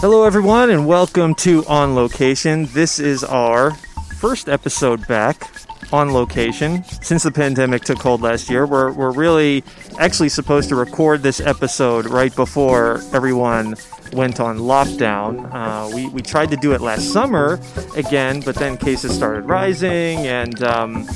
Hello everyone and welcome to On Location. This is our first episode back on location since the pandemic took hold last year. We're really actually supposed to record this episode right before everyone went on lockdown. We tried to do it last summer again, but then cases started rising and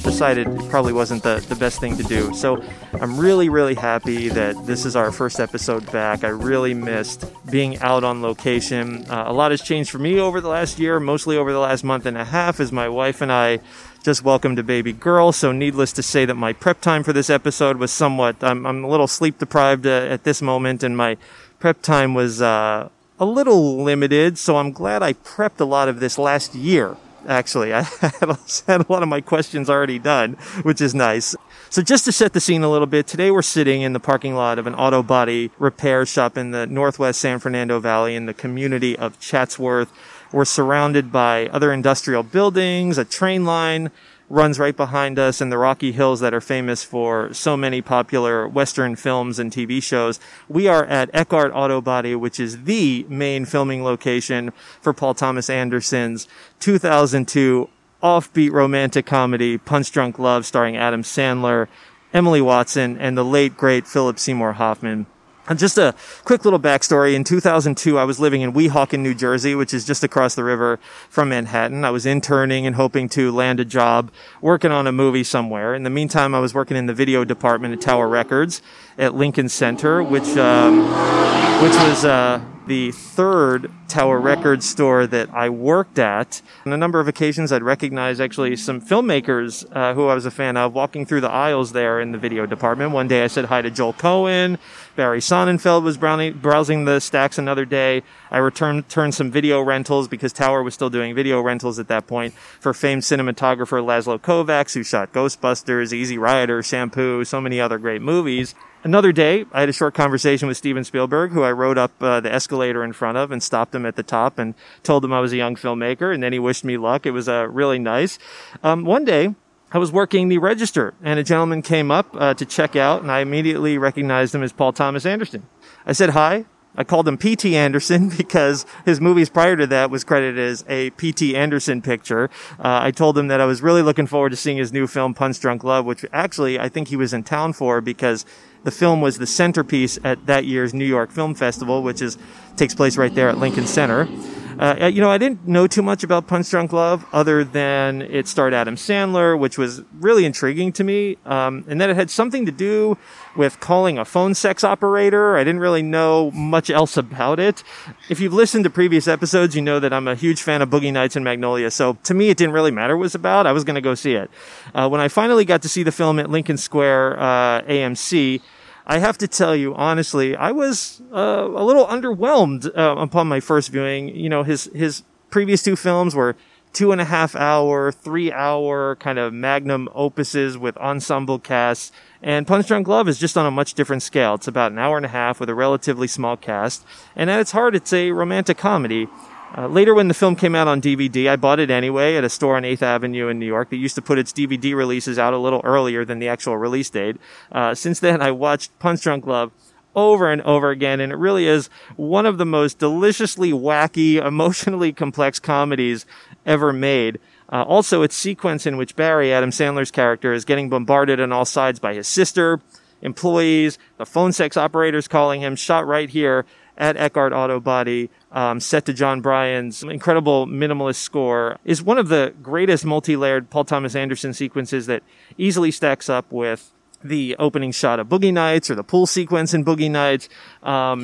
decided it probably wasn't the best thing to do. So I'm really happy that this is our first episode back. I really missed being out on location. A lot has changed for me over the last year, mostly over the last month and a half, as my wife and I just welcomed a baby girl. So needless to say that my prep time for this episode was somewhat, I'm a little sleep deprived at this moment, and my prep time was a little limited, so I'm glad I prepped a lot of this last year, actually. I had a lot of my questions already done, which is nice. So just to set the scene a little bit, today we're sitting in the parking lot of an auto body repair shop in the northwest San Fernando Valley in the community of Chatsworth. We're surrounded by other industrial buildings, a train line runs right behind us, in the Rocky Hills that are famous for so many popular Western films and TV shows. We are at Eckhart Auto Body, which is the main filming location for Paul Thomas Anderson's 2002 offbeat romantic comedy, Punch Drunk Love, starring Adam Sandler, Emily Watson, and the late, great Philip Seymour Hoffman. Just a quick little backstory. In 2002, I was living in Weehawken, New Jersey, which is just across the river from Manhattan. I was interning and hoping to land a job working on a movie somewhere. In the meantime, I was working in the video department at Tower Records at Lincoln Center, which was the third Tower Records store that I worked at. On a number of occasions, I'd recognize actually some filmmakers who I was a fan of walking through the aisles there in the video department. One day I said hi to Joel Coen. Barry Sonnenfeld was browsing the stacks another day. I returned some video rentals because Tower was still doing video rentals at that point for famed cinematographer Laszlo Kovacs, who shot Ghostbusters, Easy Rider, Shampoo, so many other great movies. Another day, I had a short conversation with Steven Spielberg, who I rode up the escalator in front of and stopped him at the top and told him I was a young filmmaker, and then he wished me luck. It was really nice. One day, I was working the register, and a gentleman came up to check out, and I immediately recognized him as Paul Thomas Anderson. I said hi. I called him P.T. Anderson because his movies prior to that was credited as a P.T. Anderson picture. I told him that I was really looking forward to seeing his new film, Punch Drunk Love, which actually I think he was in town for because the film was the centerpiece at that year's New York Film Festival, which takes place right there at Lincoln Center. I didn't know too much about Punch Drunk Love other than it starred Adam Sandler, which was really intriguing to me. And then it had something to do with calling a phone sex operator. I didn't really know much else about it. If you've listened to previous episodes, you know that I'm a huge fan of Boogie Nights and Magnolia. So to me, it didn't really matter what it was about. I was going to go see it. When I finally got to see the film at Lincoln Square AMC, I have to tell you, honestly, I was a little underwhelmed upon my first viewing. You know, his previous two films were 2.5 hour, 3 hour kind of magnum opuses with ensemble casts. And Punch Drunk Love is just on a much different scale. It's about 1.5 hours with a relatively small cast. And at its heart, it's a romantic comedy. Later, when the film came out on DVD, I bought it anyway at a store on 8th Avenue in New York that used to put its DVD releases out a little earlier than the actual release date. Since then, I watched Punch Drunk Love over and over again, and it really is one of the most deliciously wacky, emotionally complex comedies ever made. Also, its sequence in which Barry, Adam Sandler's character, is getting bombarded on all sides by his sister, employees, the phone sex operators calling him, shot right here at Eckhart Auto Body, set to John Bryan's incredible minimalist score, is one of the greatest multi-layered Paul Thomas Anderson sequences that easily stacks up with the opening shot of Boogie Nights or the pool sequence in Boogie Nights.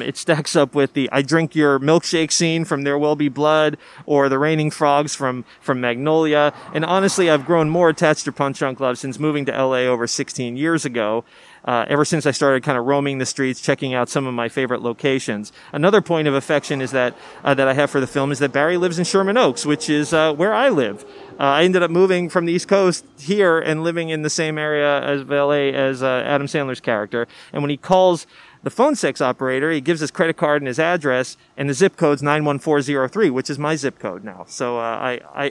It stacks up with the I Drink Your Milkshake scene from There Will Be Blood or the Raining Frogs from Magnolia. And honestly, I've grown more attached to Punch Drunk Love since moving to LA over 16 years ago. ever since I started kind of roaming the streets, checking out some of my favorite locations. Another point of affection is that I have for the film is that Barry lives in Sherman Oaks, which is where I live. I ended up moving from the East Coast here and living in the same area as LA as Adam Sandler's character. And when he calls the phone sex operator, he gives his credit card and his address, and the zip code's 91403, which is my zip code now. So I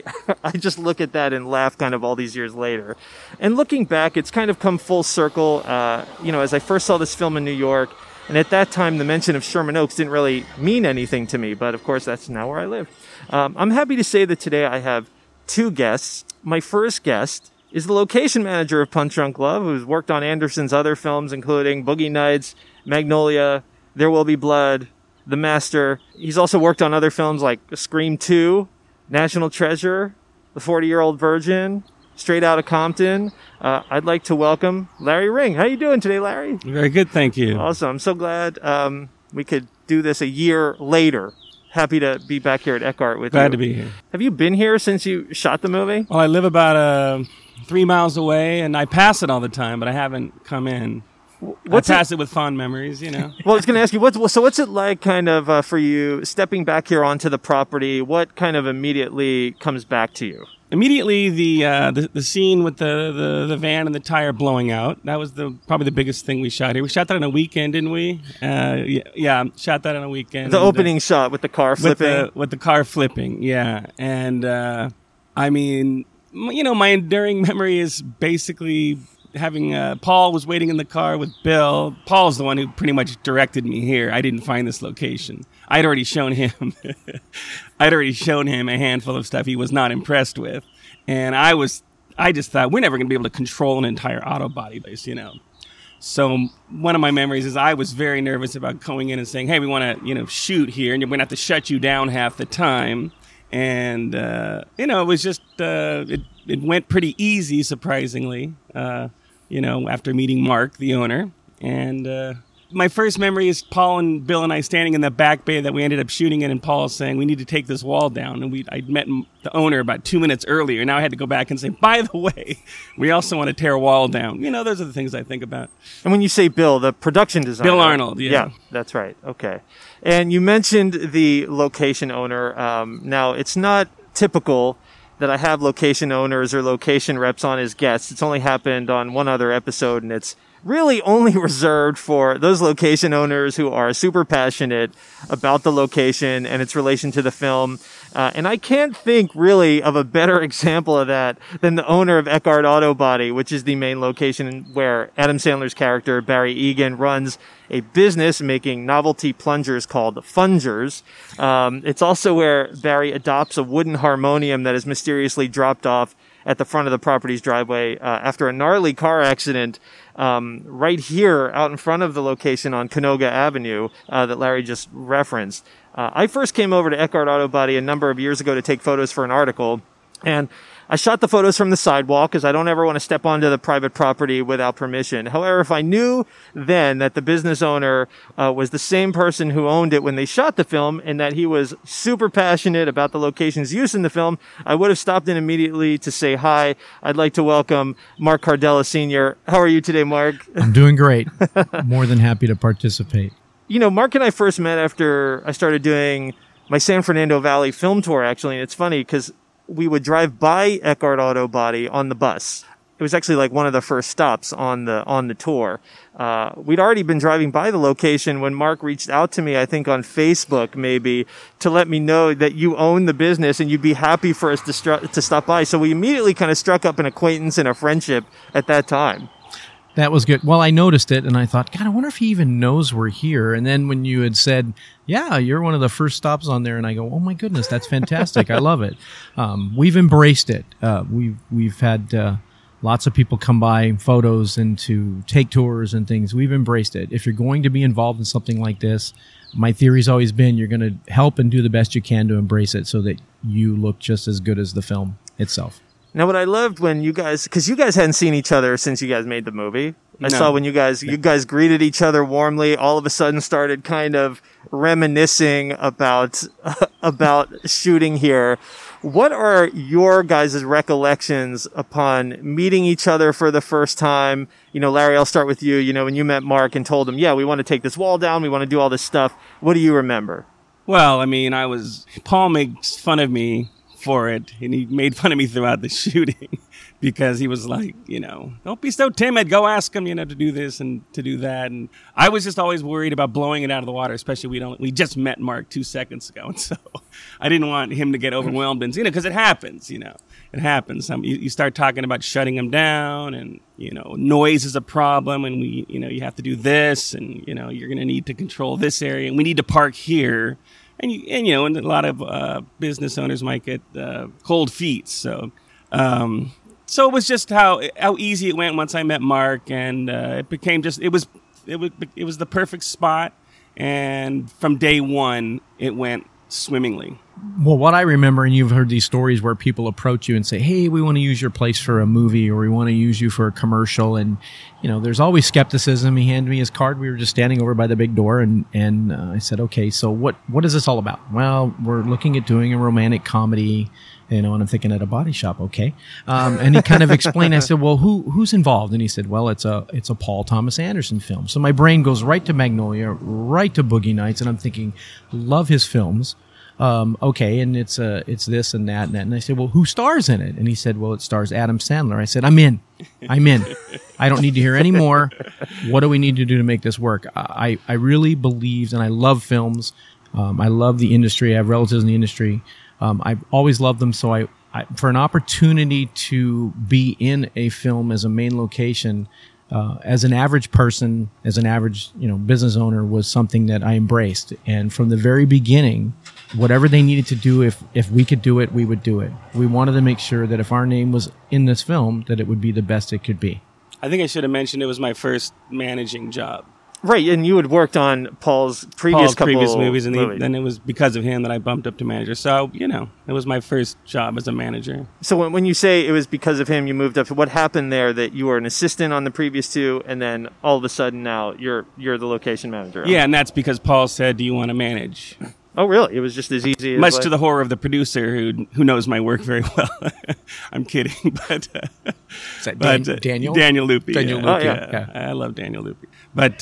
just look at that and laugh kind of all these years later. And looking back, it's kind of come full circle. As I first saw this film in New York, and at that time, the mention of Sherman Oaks didn't really mean anything to me, but of course, that's now where I live. I'm happy to say that today I have two guests. My first guest is the location manager of Punch Drunk Love, who's worked on Anderson's other films, including Boogie Nights, Magnolia, There Will Be Blood, The Master. He's also worked on other films like Scream 2, National Treasure, The 40 year old Virgin, Straight Outta Compton. I'd like to welcome Larry Ring. How are you doing today, Larry? Very good, thank you. Awesome. I'm so glad we could do this a year later. Happy to be back here at Eckhart with you. Glad to be here. Have you been here since you shot the movie? Well, I live about 3 miles away, and I pass it all the time, but I haven't come in. I pass it with fond memories, you know. Well, I was going to ask you, what's it like kind of for you stepping back here onto the property? What kind of immediately comes back to you? Immediately, the scene with the van and the tire blowing out. That was probably the biggest thing we shot here. We shot that on a weekend, didn't we? Yeah, shot that on a weekend. The opening shot with the car flipping. With the car flipping, yeah. And, my enduring memory is basically having Paul was waiting in the car with Bill. Paul's the one who pretty much directed me here. I didn't find this location. I'd already shown him a handful of stuff he was not impressed with, and I just thought we're never going to be able to control an entire auto body place, you know. So one of my memories is I was very nervous about going in and saying, "Hey, we want to, shoot here, and we're going to have to shut you down half the time." And it was just it went pretty easy, surprisingly. After meeting Mark, the owner. And my first memory is Paul and Bill and I standing in the back bay that we ended up shooting in, and Paul saying, we need to take this wall down. And I'd met the owner about 2 minutes earlier. And now I had to go back and say, by the way, we also want to tear a wall down. Those are the things I think about. And when you say Bill, the production designer. Bill Arnold, yeah. Yeah, that's right. Okay. And you mentioned the location owner. Now, it's not typical that I have location owners or location reps on as guests. It's only happened on one other episode, and it's really only reserved for those location owners who are super passionate about the location and its relation to the film. And I can't think really of a better example of that than the owner of Eckhart Auto Body, which is the main location where Adam Sandler's character, Barry Egan, runs a business making novelty plungers called Fungers. It's also where Barry adopts a wooden harmonium that is mysteriously dropped off at the front of the property's driveway after a gnarly car accident right here out in front of the location on Canoga Avenue that Larry just referenced. I first came over to Eckhart Auto Body a number of years ago to take photos for an article, and I shot the photos from the sidewalk because I don't ever want to step onto the private property without permission. However, if I knew then that the business owner was the same person who owned it when they shot the film and that he was super passionate about the location's use in the film, I would have stopped in immediately to say hi. I'd like to welcome Mark Cardella, Sr. How are you today, Mark? I'm doing great. More than happy to participate. Mark and I first met after I started doing my San Fernando Valley film tour, actually. And it's funny because we would drive by Eckhart Auto Body on the bus. It was actually like one of the first stops on the tour. We'd already been driving by the location when Mark reached out to me, I think on Facebook maybe, to let me know that you own the business and you'd be happy for us to stop by. So we immediately kind of struck up an acquaintance and a friendship at that time. That was good. Well, I noticed it, and I thought, God, I wonder if he even knows we're here. And then when you had said, yeah, you're one of the first stops on there, and I go, oh, my goodness, that's fantastic. I love it. We've embraced it. We've had lots of people come by, photos, and to take tours and things. We've embraced it. If you're going to be involved in something like this, my theory's always been you're going to help and do the best you can to embrace it so that you look just as good as the film itself. Now, what I loved when you guys, because you guys hadn't seen each other since you guys made the movie. I saw when you guys greeted each other warmly, all of a sudden started kind of reminiscing about shooting here. What are your guys' recollections upon meeting each other for the first time? You know, Larry, I'll start with you. You know, when you met Mark and told him, yeah, we want to take this wall down, we want to do all this stuff. What do you remember? Well, I mean, Paul makes fun of me for it, and he made fun of me throughout the shooting because he was like, you know, don't be so timid, go ask him, you know, to do this and to do that. And I was just always worried about blowing it out of the water, especially we just met Mark 2 seconds ago, and so I didn't want him to get overwhelmed, and you know, because it happens. You start talking about shutting him down, and you know, noise is a problem, and we, you know, you have to do this, and you know, you're going to need to control this area, and we need to park here. And a lot of business owners might get cold feet. So it was just how easy it went once I met Mark, and it became just it was the perfect spot. And from day one, it went swimmingly. Well, what I remember, and you've heard these stories where people approach you and say, hey, we want to use your place for a movie, or we want to use you for a commercial. And, you know, there's always skepticism. He handed me his card. We were just standing over by the big door. And I said, okay, so what is this all about? Well, we're looking at doing a romantic comedy, you know, and I'm thinking, at a body shop. Okay. And he kind of explained, I said, well, who's involved? And he said, well, it's a Paul Thomas Anderson film. So my brain goes right to Magnolia, right to Boogie Nights. And I'm thinking, love his films. Okay, and it's this and that and that. And I said, well, who stars in it? And he said, well, it stars Adam Sandler. I said, I'm in. I don't need to hear any more. What do we need to do to make this work? I really believed, and I love films. I love the industry. I have relatives in the industry. I've always loved them. So I for an opportunity to be in a film as a main location, as an average person, as an average, you know, business owner, was something that I embraced. And from the very beginning, whatever they needed to do, if we could do it, we would do it. We wanted to make sure that if our name was in this film, that it would be the best it could be. I think I should have mentioned it was my first managing job. Right, and you had worked on Paul's previous movies, and then it was because of him that I bumped up to manager. So, you know, it was my first job as a manager. So when you say it was because of him, you moved up to, what happened there that you were an assistant on the previous two, and then all of a sudden now you're the location manager? Yeah, and that's because Paul said, do you want to manage? Oh, really? It was just as easy as... Much to the horror of the producer, who knows my work very well. I'm kidding, but... Is that Daniel? Daniel Lupi. Daniel Lupi. Oh, yeah. I love Daniel Lupi. But,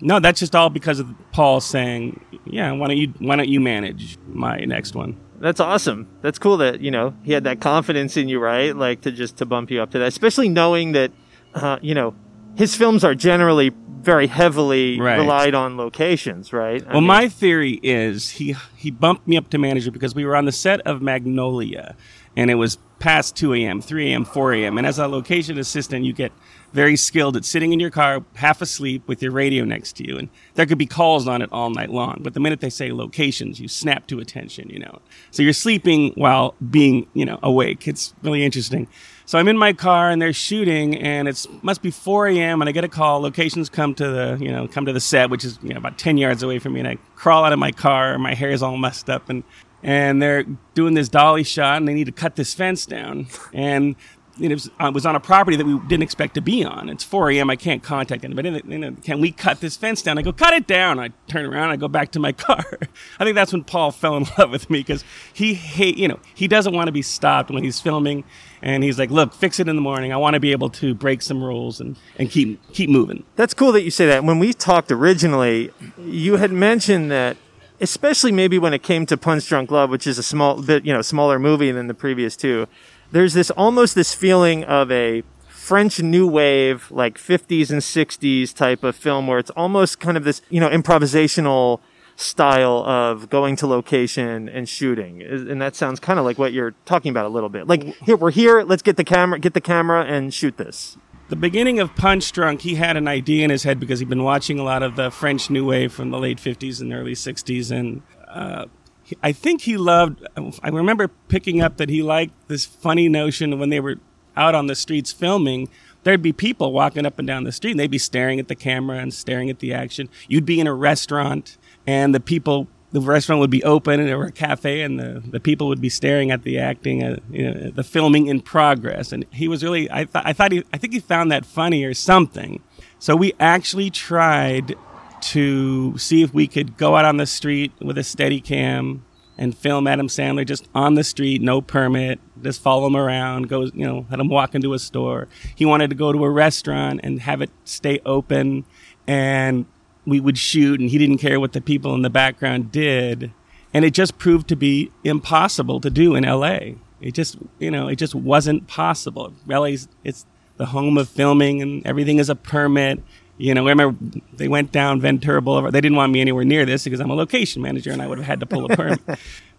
no, that's just all because of Paul saying, yeah, why don't you manage my next one? That's awesome. That's cool that, you know, he had that confidence in you, right? Like, to bump you up to that. Especially knowing that, you know, his films are generally very heavily relied on locations, right? I mean, my theory is he bumped me up to manager because we were on the set of Magnolia, and it was past 2 a.m., 3 a.m., 4 a.m., and as a location assistant, you get very skilled at sitting in your car, half asleep, with your radio next to you, and there could be calls on it all night long, but the minute they say locations, you snap to attention, you know? So you're sleeping while being, you know, awake. It's really interesting. So I'm in my car and they're shooting, and it must be 4 a.m. and I get a call. Locations come to the set, which is, you know, about 10 yards away from me. And I crawl out of my car. My hair is all messed up, and they're doing this dolly shot, and they need to cut this fence down. And it was on a property that we didn't expect to be on. It's 4 a.m. I can't contact anybody. Can we cut this fence down? I go, cut it down. I turn around. I go back to my car. I think that's when Paul fell in love with me, because he doesn't want to be stopped when he's filming. And he's like, look, fix it in the morning. I want to be able to break some rules and keep moving. That's cool that you say that. When we talked originally, you had mentioned that, especially maybe when it came to Punch Drunk Love, which is a small bit, you know, smaller movie than the previous two, there's this almost this feeling of a French New Wave, like 50s and 60s type of film, where it's almost kind of this, you know, improvisational style of going to location and shooting. And that sounds kind of like what you're talking about a little bit. Like, here, we're here, let's get the camera and shoot this. The beginning of Punch Drunk, he had an idea in his head because he'd been watching a lot of the French New Wave from the late 50s and early 60s, and I think I remember picking up that he liked this funny notion when they were out on the streets filming, there'd be people walking up and down the street, and they'd be staring at the camera and staring at the action. You'd be in a restaurant, and the people the restaurant would be open and there were a cafe and the people would be staring at the acting, you know, the filming in progress. And he was really, I think he found that funny or something. So we actually tried to see if we could go out on the street with a Steadicam and film Adam Sandler just on the street, no permit, just follow him around, go, you know, let him walk into a store. He wanted to go to a restaurant and have it stay open, and we would shoot, and he didn't care what the people in the background did. And it just proved to be impossible to do in L.A. It just, you know, it just wasn't possible. L.A.'s, it's the home of filming, and everything is a permit. You know, I remember they went down Ventura Boulevard. They didn't want me anywhere near this because I'm a location manager and I would have had to pull a permit.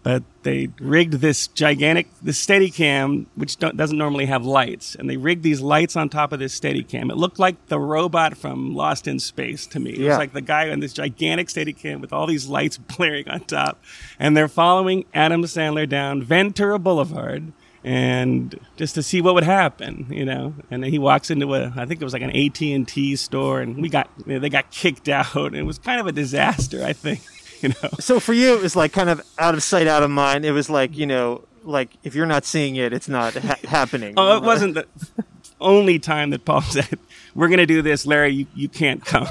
But they rigged this gigantic, this Steadicam, which doesn't normally have lights. And they rigged these lights on top of this Steadicam. It looked like the robot from Lost in Space to me. It was like the guy in this gigantic Steadicam with all these lights blaring on top. And they're following Adam Sandler down Ventura Boulevard, and just to see what would happen, you know. And then he walks into a, I think it was like an AT&T store, and we got, you know, they got kicked out. It was kind of a disaster, I think, you know. So for you, it was like kind of out of sight, out of mind. It was like, you know, like if you're not seeing it, it's not happening. Oh, it wasn't the only time that Paul said, "We're going to do this, Larry. You can't come."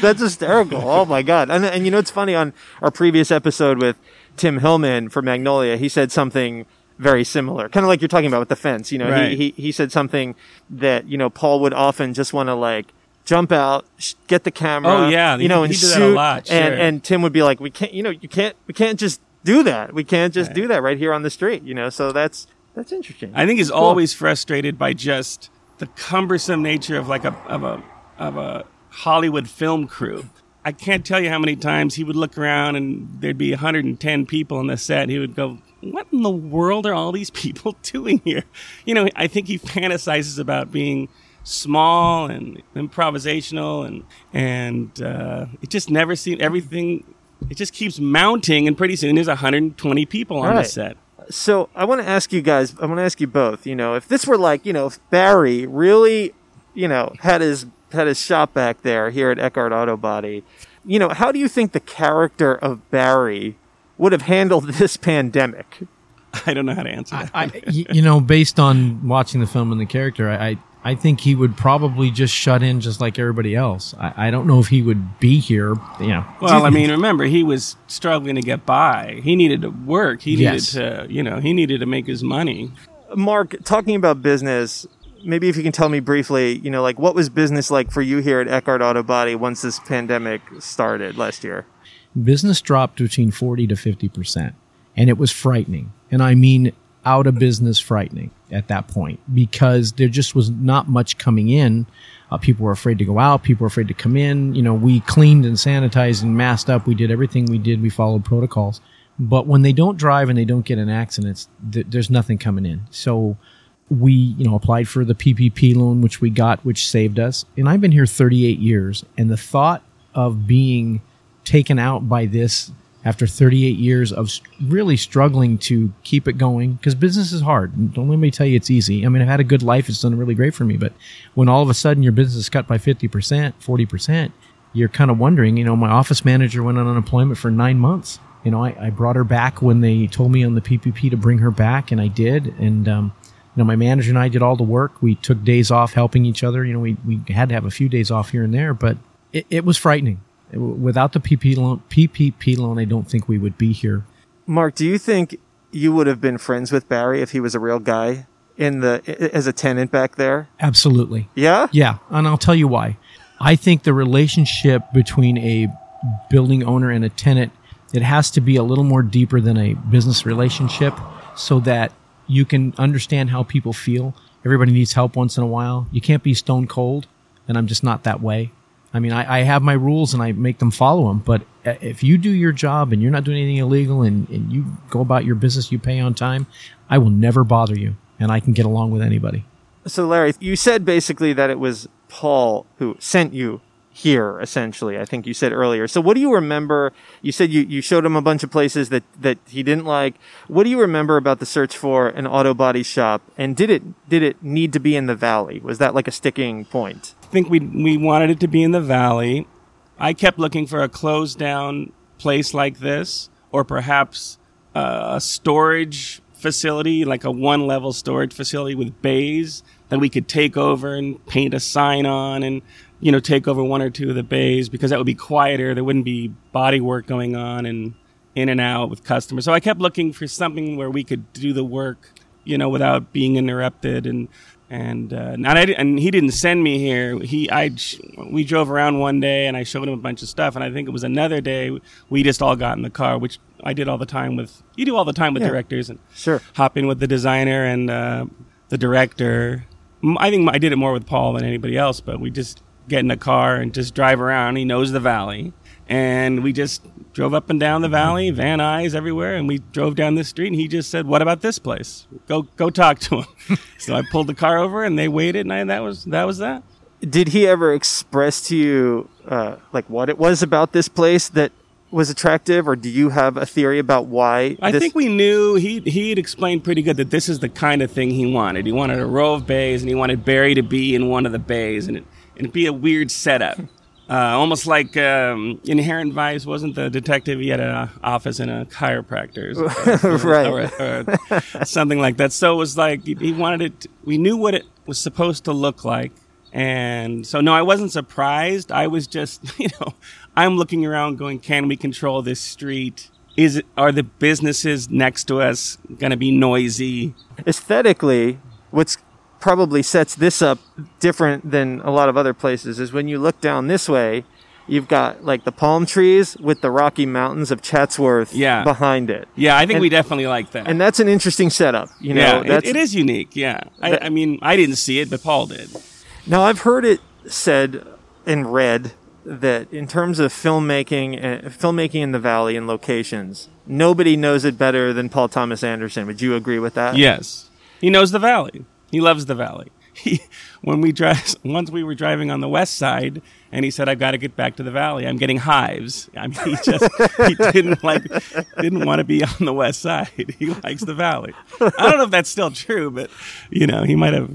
That's hysterical. Oh my God! And you know, it's funny, on our previous episode with Tim Hillman for Magnolia, he said something very similar, kind of like you're talking about with the fence. You know, right. He said something that, you know, Paul would often just want to like jump out, get the camera. Oh yeah, you know, and he did shoot that a lot. Sure. And Tim would be like, "We can't, you know, we can't just do that. We can't just do that right here on the street." You know, so that's interesting. I think he's always frustrated by just the cumbersome nature of like a Hollywood film crew. I can't tell you how many times he would look around and there'd be 110 people on the set. He would go, "What in the world are all these people doing here?" You know, I think he fantasizes about being small and improvisational, and it just never seemed, everything, it just keeps mounting, and pretty soon there's 120 people on the set. So I want to ask you guys, I want to ask you both, you know, if this were like, you know, if Barry really, you know, had his shop back there here at Eckhart Auto Body, you know, how do you think the character of Barry would have handled this pandemic? I don't know how to answer that. You know, based on watching the film and the character, I think he would probably just shut in just like everybody else. I don't know if he would be here, you know. Well, I mean, remember, he was struggling to get by. He needed to work. He needed to, you know, he needed to make his money. Mark, talking about business, maybe if you can tell me briefly, you know, like what was business like for you here at Eckhart Auto Body once this pandemic started last year? Business dropped between 40 to 50%, and it was frightening. And I mean, out of business frightening at that point, because there just was not much coming in. People were afraid to go out. People were afraid to come in. You know, we cleaned and sanitized and masked up. We did everything we did. We followed protocols. But when they don't drive and they don't get in accidents, there's nothing coming in. So we, you know, applied for the PPP loan, which we got, which saved us. And I've been here 38 years. And the thought of being taken out by this after 38 years of really struggling to keep it going, because business is hard. Don't let me tell you it's easy. I mean, I've had a good life. It's done really great for me. But when all of a sudden your business is cut by 50%, 40%, you're kind of wondering, you know, my office manager went on unemployment for 9 months. You know, I brought her back when they told me on the PPP to bring her back, and I did. And, you know, my manager and I did all the work. We took days off helping each other. You know, we had to have a few days off here and there, but it was frightening. Without the PPP loan, I don't think we would be here. Mark, do you think you would have been friends with Barry if he was a real guy as a tenant back there? Absolutely. Yeah? Yeah, and I'll tell you why. I think the relationship between a building owner and a tenant, it has to be a little more deeper than a business relationship so that you can understand how people feel. Everybody needs help once in a while. You can't be stone cold, and I'm just not that way. I mean, I have my rules and I make them follow them, but if you do your job and you're not doing anything illegal and you go about your business, you pay on time, I will never bother you, and I can get along with anybody. So, Larry, you said basically that it was Paul who sent you here, essentially, I think you said earlier. So what do you remember? You said you showed him a bunch of places that he didn't like. What do you remember about the search for an auto body shop? And did it need to be in the Valley? Was that like a sticking point? I think we wanted it to be in the Valley. I kept looking for a closed down place like this, or perhaps a storage facility, like a one-level storage facility with bays that we could take over and paint a sign on and, you know, take over one or two of the bays, because that would be quieter. There wouldn't be body work going on and in and out with customers. So I kept looking for something where we could do the work, you know, without being interrupted. And he didn't send me here. We drove around one day and I showed him a bunch of stuff. And I think it was another day we just all got in the car, which I did all the time with. You do all the time with directors, and sure, hop in with the designer and the director. I think I did it more with Paul than anybody else, but we just get in the car and just drive around. He knows the valley, and we just drove up and down the valley, Van Nuys everywhere, and we drove down this street, and he just said, "What about this place? Go talk to him." So I pulled the car over, and they waited, and that was that. Did he ever express to you like what it was about this place that was attractive, or do you have a theory about why? I think we knew he had explained pretty good that this is the kind of thing he wanted. He wanted a row of bays, and he wanted Barry to be in one of the bays, and it'd be a weird setup. Almost like Inherent Vice. Wasn't the detective, he had an office in a chiropractor's or something like that. So it was like he wanted it. We knew what it was supposed to look like, and so no, I wasn't surprised. I was just, I'm looking around, going, can we control this street? Are the businesses next to us going to be noisy? Aesthetically, what's probably sets this up different than a lot of other places is when you look down this way, you've got like the palm trees with the Rocky Mountains of Chatsworth behind it. Yeah, I think we definitely like that. And that's an interesting setup. It is unique. Yeah. I mean, I didn't see it, but Paul did. Now, I've heard it said and read that in terms of filmmaking in the valley and locations, nobody knows it better than Paul Thomas Anderson. Would you agree with that? Yes. He knows the valley. He loves the valley. Once we were driving on the west side, and he said, "I've got to get back to the valley. I'm getting hives." I mean, he just he didn't want to be on the west side. He likes the valley. I don't know if that's still true, but he might have.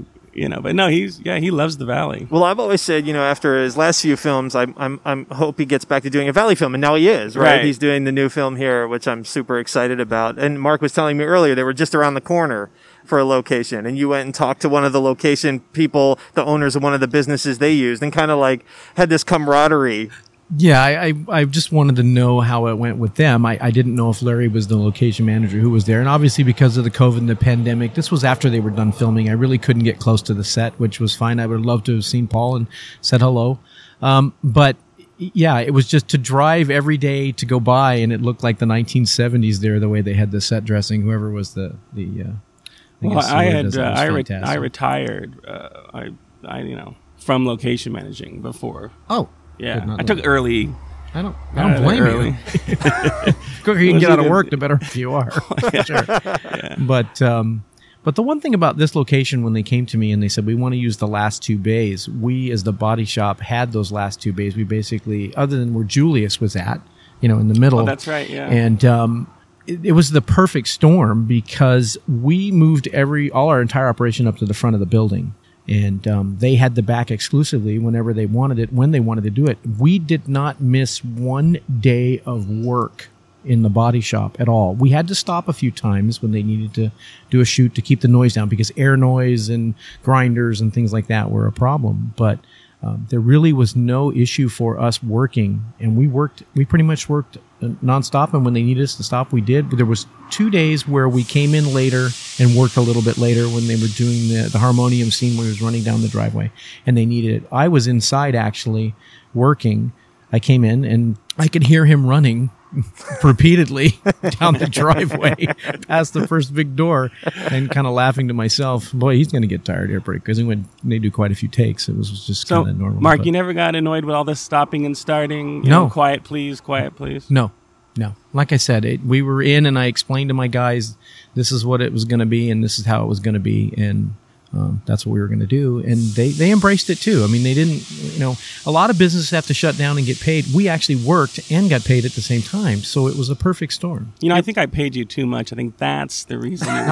But no, he loves the valley. Well, I've always said, after his last few films, I'm hope he gets back to doing a valley film, and now he is, right? He's doing the new film here, which I'm super excited about. And Mark was telling me earlier they were just around the corner for a location, and you went and talked to one of the location people, the owners of one of the businesses they used, and kind of like had this camaraderie. Yeah, I just wanted to know how it went with them. I didn't know if Larry was the location manager who was there. And obviously because of the COVID and the pandemic, this was after they were done filming. I really couldn't get close to the set, which was fine. I would have loved to have seen Paul and said hello. But yeah, it was just to drive every day to go by, and it looked like the 1970s there, the way they had the set dressing, whoever was the I retired. From location managing before. Oh, yeah, I took that early. I don't blame you. The quicker you can get out of work, the better you are. Sure. Yeah. But the one thing about this location, when they came to me and they said, we want to use the last two bays, we as the body shop had those last two bays. We basically, other than where Julius was at, in the middle. Oh, that's right. Yeah. And it was the perfect storm, because we moved all our entire operation up to the front of the building. And they had the back exclusively whenever they wanted it, when they wanted to do it. We did not miss one day of work in the body shop at all. We had to stop a few times when they needed to do a shoot to keep the noise down, because air noise and grinders and things like that were a problem. But there really was no issue for us working. And we pretty much worked nonstop. And when they needed us to stop, we did. But there was 2 days where we came in later and worked a little bit later when they were doing the harmonium scene where he was running down the driveway and they needed it. I was inside actually working. I came in and I could hear him running repeatedly down the driveway past the first big door, and kind of laughing to myself, boy, he's going to get tired here pretty, because they do quite a few takes. It was just kind of normal. Mark, you never got annoyed with all this stopping and starting? No. Quiet, please. No. Like I said, we were in, and I explained to my guys, this is what it was going to be, and this is how it was going to be, and that's what we were going to do. And they embraced it too. I mean, they didn't, a lot of businesses have to shut down and get paid. We actually worked and got paid at the same time. So it was a perfect storm. I think I paid you too much. I think that's the reason. I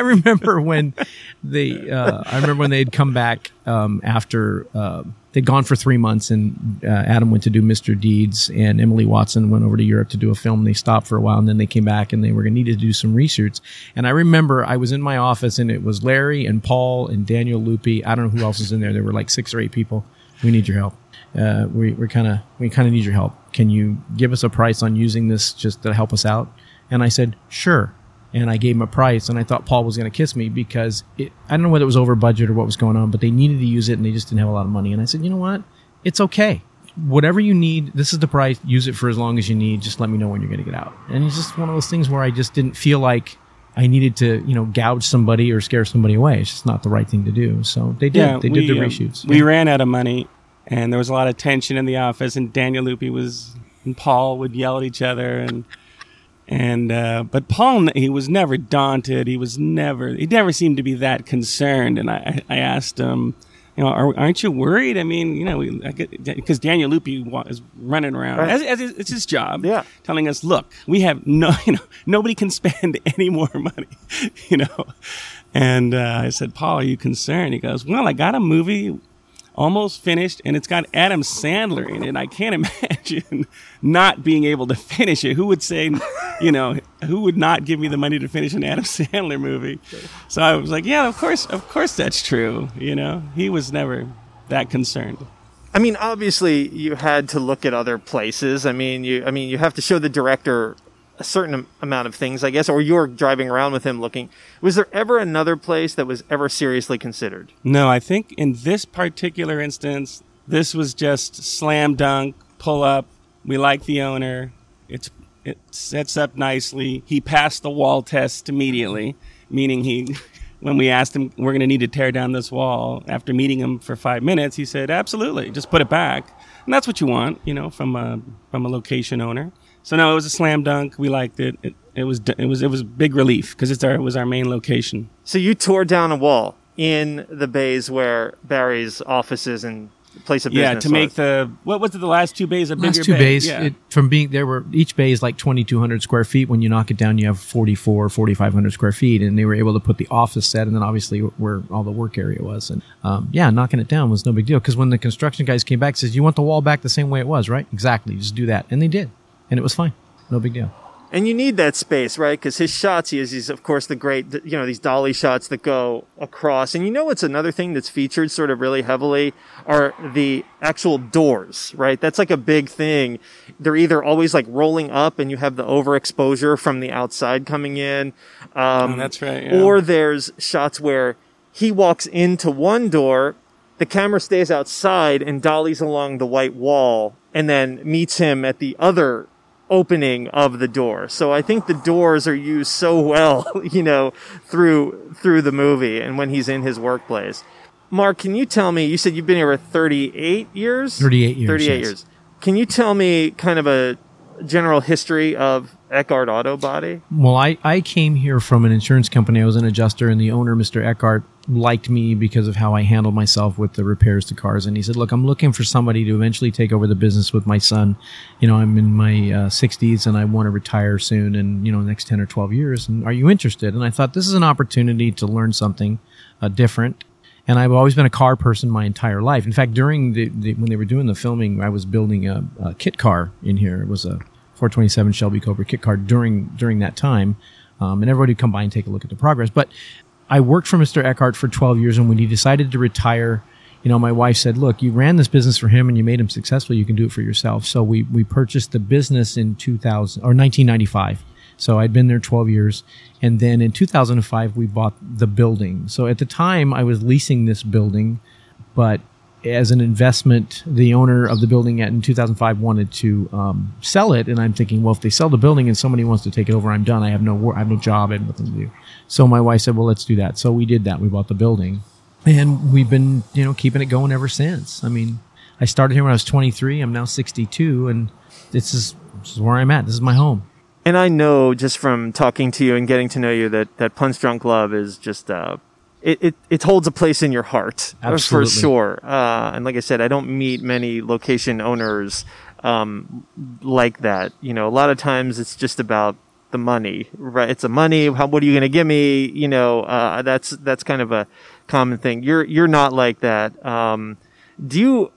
remember when they had come back after They'd gone for 3 months, and Adam went to do Mr. Deeds, and Emily Watson went over to Europe to do a film. They stopped for a while, and then they came back, and they were going to need to do some reshoots. And I remember I was in my office, and it was Larry and Paul and Daniel Lupi. I don't know who else was in there. There were like 6 or 8 people. We need your help. We kind of need your help. Can you give us a price on using this just to help us out? And I said, sure. And I gave him a price, and I thought Paul was going to kiss me because I don't know whether it was over budget or what was going on, but they needed to use it, and they just didn't have a lot of money. And I said, you know what? It's okay. Whatever you need, this is the price. Use it for as long as you need. Just let me know when you're going to get out. And it's just one of those things where I just didn't feel like I needed to, gouge somebody or scare somebody away. It's just not the right thing to do. So they did. Yeah, they did the reshoots. We ran out of money, and there was a lot of tension in the office, and Daniel Lupi and Paul would yell at each other, but Paul, he was never daunted. He never seemed to be that concerned. And I asked him, aren't you worried? I mean, because Daniel Lupi is running around, right, as it's his job, yeah, telling us, look, we have nobody can spend any more money, And I said, Paul, are you concerned? He goes, well, I got a movie almost finished, and it's got Adam Sandler in it. I can't imagine not being able to finish it. Who would say, who would not give me the money to finish an Adam Sandler movie? So I was like, yeah, of course that's true. He was never that concerned. I mean, obviously you had to look at other places. I mean, you have to show the director a certain amount of things, I guess, or you're driving around with him looking. Was there ever another place that was ever seriously considered? No, I think in this particular instance, this was just slam dunk, pull up. We like the owner. It sets up nicely. He passed the wall test immediately, meaning when we asked him, we're going to need to tear down this wall, after meeting him for 5 minutes, he said, absolutely, just put it back. And that's what you want, from a location owner. So no, it was a slam dunk. We liked it. It was big relief because it was our main location. So you tore down a wall in the bays where Barry's office is and place of business. Yeah, to make the last 2 bays a bigger bay. Last 2 bays, yeah. Each bay is like 2,200 square feet. When you knock it down, you have 4,500 square feet, and they were able to put the office set, and then obviously where all the work area was. And knocking it down was no big deal because when the construction guys came back, says you want the wall back the same way it was, right? Exactly, just do that, and they did. And it was fine. No big deal. And you need that space, right? Because his shots, he's of course the great, these dolly shots that go across. And what's another thing that's featured sort of really heavily are the actual doors, right? That's like a big thing. They're either always like rolling up and you have the overexposure from the outside coming in. That's right. Yeah. Or there's shots where he walks into one door, the camera stays outside and dollies along the white wall and then meets him at the other opening of the door. So I think the doors are used so well, through the movie and when he's in his workplace. Mark, can you tell me, you said you've been here for 38 years? 38 years. 38 yes. years. Can you tell me kind of a general history of Eckhart Auto Body? Well, I came here from an insurance company. I was an adjuster, and the owner, Mr. Eckhart, liked me because of how I handled myself with the repairs to cars. And he said, look, I'm looking for somebody to eventually take over the business with my son. I'm in my 60s and I want to retire soon and, next 10 or 12 years. And are you interested? And I thought this is an opportunity to learn something different. And I've always been a car person my entire life. In fact, during when they were doing the filming, I was building a kit car in here. It was a 427 Shelby Cobra kit car during that time. And everybody would come by and take a look at the progress. But I worked for Mr. Eckhart for 12 years, and when he decided to retire, my wife said, look, you ran this business for him and you made him successful. You can do it for yourself. So we purchased the business in 1995. So I'd been there 12 years. And then in 2005, we bought the building. So at the time, I was leasing this building, but as an investment, the owner of the building in 2005 wanted to sell it. And I'm thinking, well, if they sell the building and somebody wants to take it over, I'm done. I have no work. I have no job. I have nothing to do. So my wife said, well, let's do that. So we did that. We bought the building, and we've been, keeping it going ever since. I mean, I started here when I was 23. I'm now 62, and this is where I'm at. This is my home. And I know just from talking to you and getting to know you that Punch Drunk Love is just it holds a place in your heart. Absolutely. For sure. And like I said, I don't meet many location owners like that. A lot of times it's just about the money, right? It's a money. What are you going to give me? That's kind of a common thing. You're not like that. Do you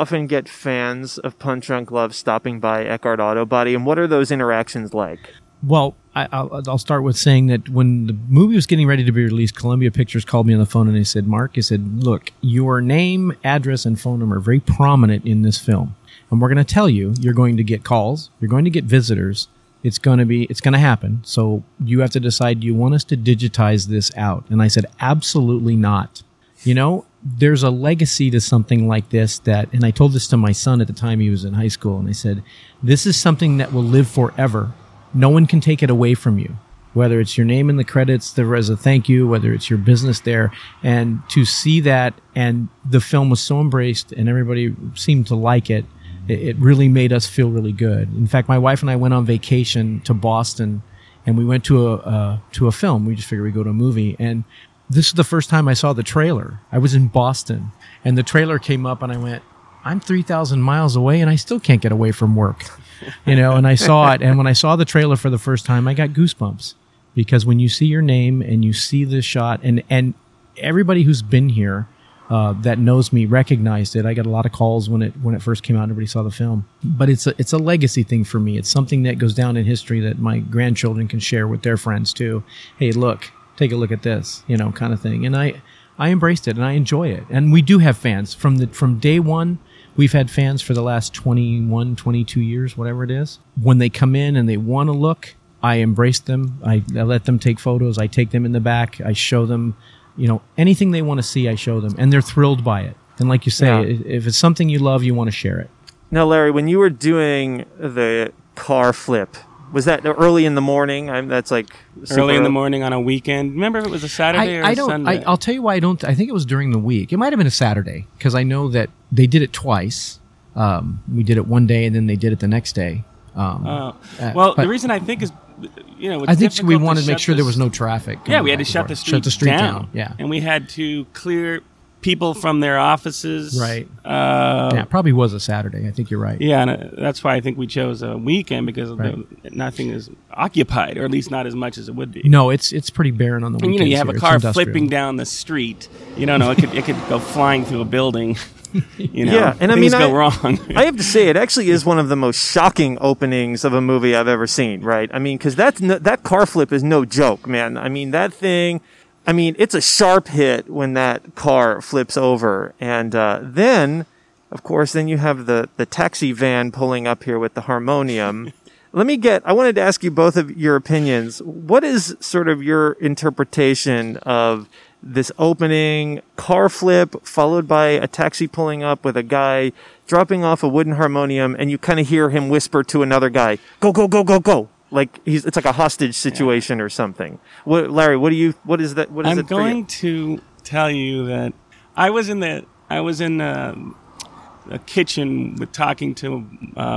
often get fans of Punch Drunk Love stopping by Eckhart Auto Body, and what are those interactions like? Well, I'll start with saying that when the movie was getting ready to be released, Columbia Pictures called me on the phone and they said, Mark, he said, look, your name, address, and phone number are very prominent in this film. And we're going to tell you, you're going to get calls, you're going to get visitors, it's going to happen. So you have to decide, do you want us to digitize this out? And I said, absolutely not. You know, there's a legacy to something like this that, and I told this to my son at the time, he was in high school, and I said, this is something that will live forever. No one can take it away from you, whether it's your name in the credits, there is a thank you, whether it's your business there. And to see that, and the film was so embraced and everybody seemed to like it, it really made us feel really good. In fact, my wife and I went on vacation to Boston, and we went to a film. We just figured we'd go to a movie. And this is the first time I saw the trailer. I was in Boston, and the trailer came up, and I went, I'm 3,000 miles away, and I still can't get away from work. You know, and I saw it. And when I saw the trailer for the first time, I got goosebumps, because when you see your name and you see this shot, and everybody who's been here that knows me recognized it. I got a lot of calls when it first came out. Everybody saw the film, but it's a legacy thing for me. It's something that goes down in history that my grandchildren can share with their friends too. Hey, look, take a look at this, you know, kind of thing. And I embraced it and I enjoy it. And we do have fans from day one. We've had fans for the last 21, 22 years, whatever it is. When they come in and they want to look, I embrace them. I let them take photos. I take them in the back. I show them, you know, anything they want to see, I show them. And they're thrilled by it. And like you say, If it's something you love, you want to share it. Now, Larry, when you were doing the car flip, was that early in the morning? That's like early in the morning on a weekend. Remember if it was a Saturday or a Sunday? I'll tell you why I don't. I think it was during the week. It might have been a Saturday, because I know that they did it twice. We did it one day, and then they did it the next day. The reason I think is, you know, I think we wanted to make sure there was no traffic. Yeah, we had to shut the street down. Yeah, and we had to clear people from their offices. Right. It probably was a Saturday. I think you're right. Yeah, and that's why I think we chose a weekend, because nothing is occupied, or at least not as much as it would be. No, it's pretty barren on the weekends. And, you know, you have a car flipping down the street. You don't know, it could go flying through a building. You know, yeah, and things go wrong. I have to say, it actually is one of the most shocking openings of a movie I've ever seen, right? I mean, because that car flip is no joke, man. I mean, that thing... I mean, it's a sharp hit when that car flips over. And then, of course, then you have the taxi van pulling up here with the harmonium. I wanted to ask you both of your opinions. What is sort of your interpretation of this opening car flip followed by a taxi pulling up with a guy dropping off a wooden harmonium, and you kind of hear him whisper to another guy, go, go, go, go, go. Like it's like a hostage situation or something. Larry, what is that? What is it for you? I'm going to tell you that I was in a kitchen with talking to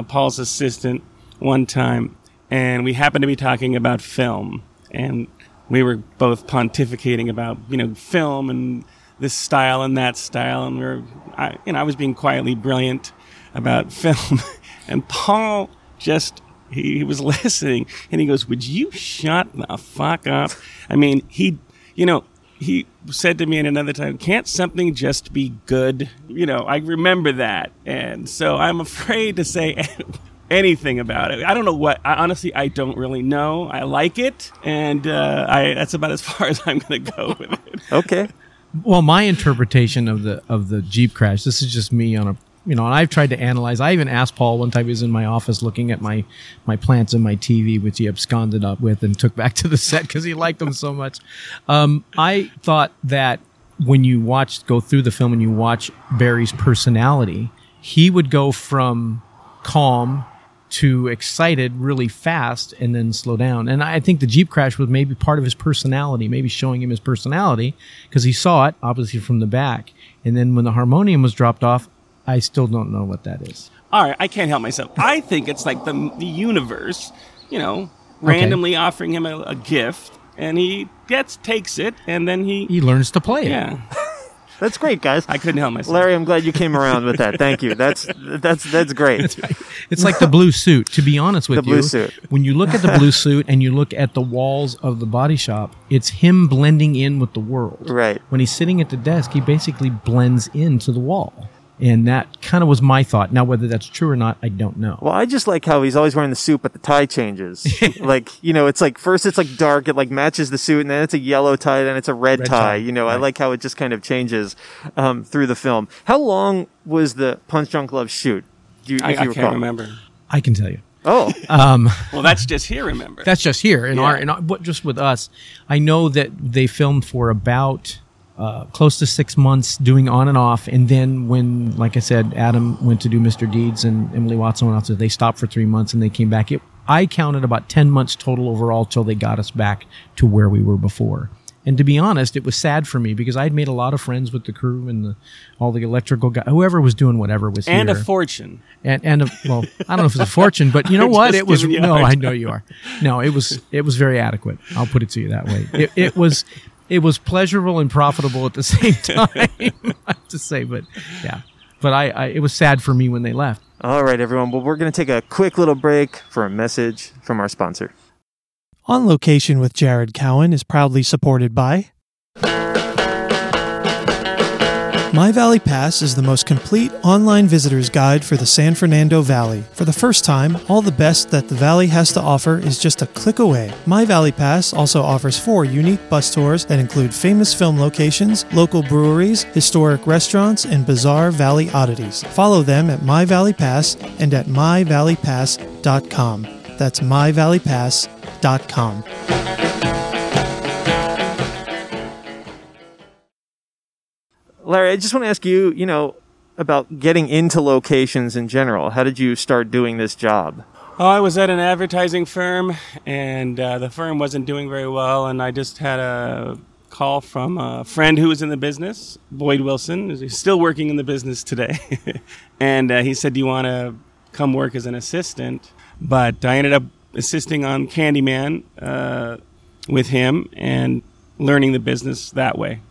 Paul's assistant one time, and we happened to be talking about film, and we were both pontificating about, you know, film and this style and that style, and I was being quietly brilliant about film, and Paul just. He was listening, and he goes, would you shut the fuck up? I mean, he said to me at another time, can't something just be good? You know, I remember that. And so I'm afraid to say anything about it. I don't know what. I honestly don't really know. I like it, and that's about as far as I'm going to go with it. Okay. Well, my interpretation of the Jeep crash, this is just me on a... You know, and I've tried to analyze. I even asked Paul one time. He was in my office looking at my plants and my TV, which he absconded up with and took back to the set because he liked them so much. I thought that when you go through the film and you watch Barry's personality, he would go from calm to excited really fast and then slow down. And I think the Jeep crash was maybe part of his personality, maybe showing him his personality, because he saw it, obviously, from the back. And then when the harmonium was dropped off, I still don't know what that is. All right, I can't help myself. I think it's like the universe, you know, randomly offering him a gift, and he takes it, and then he learns to play it. Yeah. That's great, guys. I couldn't help myself. Larry, I'm glad you came around with that. Thank you. That's great. It's like the blue suit, to be honest with you. The blue suit. When you look at the blue suit and you look at the walls of the body shop, it's him blending in with the world. Right. When he's sitting at the desk, he basically blends into the wall. And that kind of was my thought. Now, whether that's true or not, I don't know. Well, I just like how he's always wearing the suit, but the tie changes. Like, you know, it's like first it's like dark, it like matches the suit, and then it's a yellow tie, then it's a red tie. You know, right. I like how it just kind of changes through the film. How long was the Punch Drunk Love shoot? I can't remember. I can tell you. Oh, well, that's just here. Remember, that's just here in our, just with us. I know that they filmed for about close to 6 months, doing on and off, and then when, like I said, Adam went to do Mr. Deeds and Emily Watson went out, so they stopped for 3 months and they came back. I counted about 10 months total overall till they got us back to where we were before. And to be honest, it was sad for me because I'd made a lot of friends with the crew and all the electrical guys, whoever was doing whatever was here. And a fortune. And I don't know if it was a fortune, but you know what? It was, no, I know you are. No, it was very adequate. I'll put it to you that way. It was pleasurable and profitable at the same time, I have to say, but yeah. But it was sad for me when they left. All right, everyone. Well, we're going to take a quick little break for a message from our sponsor. On Location with Jared Cowan is proudly supported by My Valley Pass is the most complete online visitor's guide for the San Fernando Valley. For the first time, all the best that the valley has to offer is just a click away. My Valley Pass also offers 4 unique bus tours that include famous film locations, local breweries, historic restaurants, and bizarre valley oddities. Follow them at My Valley Pass and at myvalleypass.com. That's myvalleypass.com. Larry, I just want to ask you, you know, about getting into locations in general. How did you start doing this job? Oh, I was at an advertising firm, and the firm wasn't doing very well, and I just had a call from a friend who was in the business, Boyd Wilson, who's still working in the business today. And he said, do you want to come work as an assistant? But I ended up assisting on Candyman with him and learning the business that way.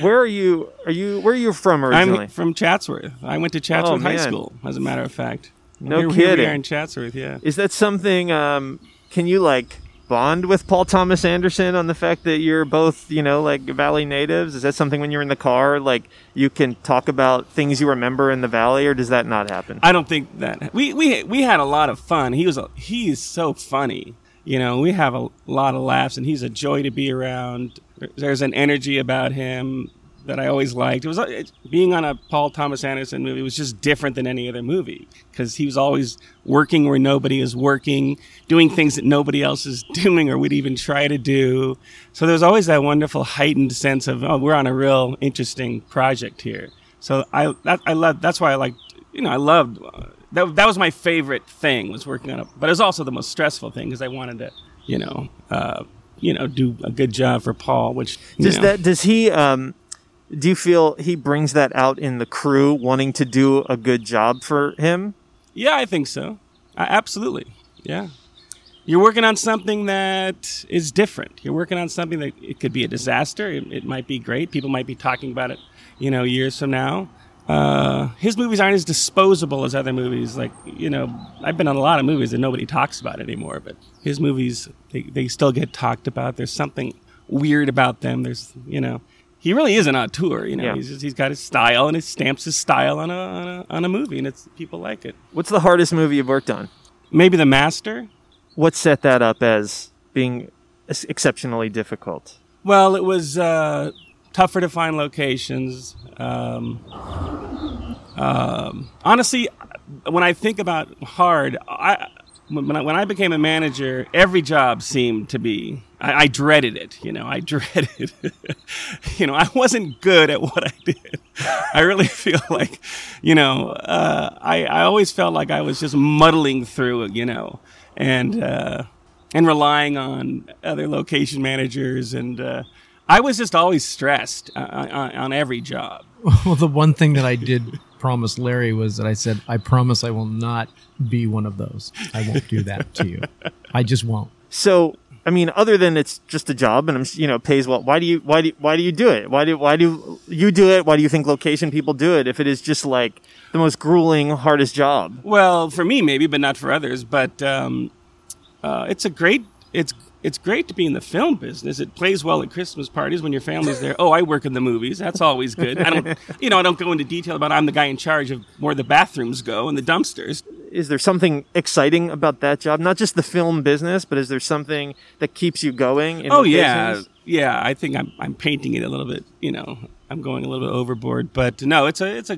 Where are you? Where are you from originally? I'm from Chatsworth. I went to Chatsworth High School, as a matter of fact. No kidding. We are in Chatsworth, yeah. Is that something? Can you like bond with Paul Thomas Anderson on the fact that you're both, you know, like Valley natives? Is that something when you're in the car, like you can talk about things you remember in the Valley, or does that not happen? I don't think that we had a lot of fun. He's so funny, you know. We have a lot of laughs, and he's a joy to be around. There's an energy about him that I always liked. It was being on a Paul Thomas Anderson movie was just different than any other movie because he was always working where nobody is working, doing things that nobody else is doing or would even try to do. So there's always that wonderful heightened sense of, oh, we're on a real interesting project here. So that was my favorite thing, was working on it. But it was also the most stressful thing because I wanted to, do a good job for Paul, which do you feel he brings that out in the crew, wanting to do a good job for him? Yeah, I think so. Absolutely. Yeah. You're working on something that is different. You're working on something that it could be a disaster. It might be great. People might be talking about it, years from now. His movies aren't as disposable as other movies. Like, I've been on a lot of movies that nobody talks about anymore, but his movies, they still get talked about. There's something weird about them. There's, he really is an auteur, Yeah. He's got his style, and it stamps his style on a movie, and people like it. What's the hardest movie you've worked on? Maybe The Master. What set that up as being exceptionally difficult? Well, it was tougher to find locations. Honestly, when I think about hard, when I became a manager, every job seemed to be. I dreaded it, I dreaded it. I wasn't good at what I did. I really feel like, I always felt like I was just muddling through, and relying on other location managers. And I was just always stressed on every job. Well, the one thing that I did promise Larry was that I said, I promise I will not be one of those. I won't do that to you. I just won't. So... I mean, other than it's just a job and I'm, pays well. Why do you do it? Why do you do it? Why do you think location people do it if it is just like the most grueling, hardest job? Well, for me maybe, but not for others. But it's a great, it's It's great to be in the film business. It plays well at Christmas parties when your family's there. Oh, I work in the movies. That's always good. I don't go into detail about I'm the guy in charge of where the bathrooms go and the dumpsters. Is there something exciting about that job? Not just the film business, but is there something that keeps you going in the business? Yeah. I think I'm painting it a little bit, I'm going a little bit overboard, but no, it's a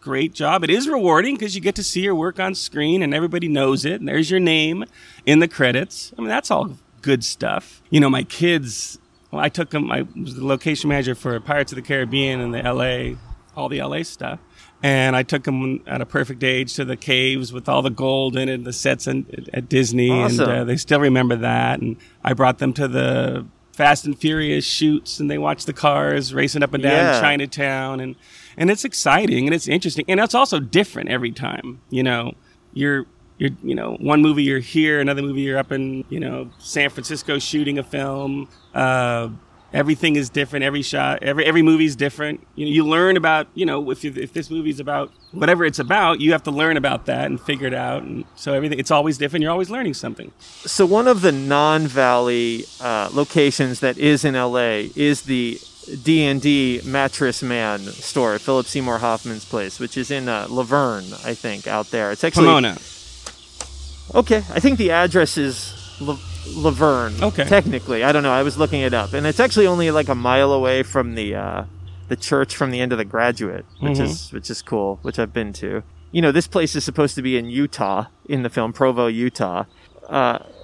great job. It is rewarding because you get to see your work on screen and everybody knows it. And there's your name in the credits. I mean, that's all good stuff. My kids, I took them, I was the location manager for Pirates of the Caribbean and all the LA stuff. And I took them at a perfect age to the caves with all the gold in it and the sets at Disney. Awesome. And they still remember that. And I brought them to the Fast and Furious shoots, and they watch the cars racing up and down Chinatown, and it's exciting and it's interesting, and it's also different every time. You're one movie you're here, another movie you're up in San Francisco shooting a film. Everything is different. Every shot, every movie's different. You learn about if this movie's about whatever it's about, you have to learn about that and figure it out. And so it's always different. You're always learning something. So one of the non-Valley locations that is in LA is the D&D Mattress Man store at Philip Seymour Hoffman's place, which is in Laverne, I think, out there. It's actually Pomona. Okay, I think the address is Laverne, okay. Technically, I don't know. I was looking it up, and it's actually only like a mile away from the church from the end of The Graduate, which mm-hmm. is cool, which I've been to. This place is supposed to be in Utah in the film Provo, Utah.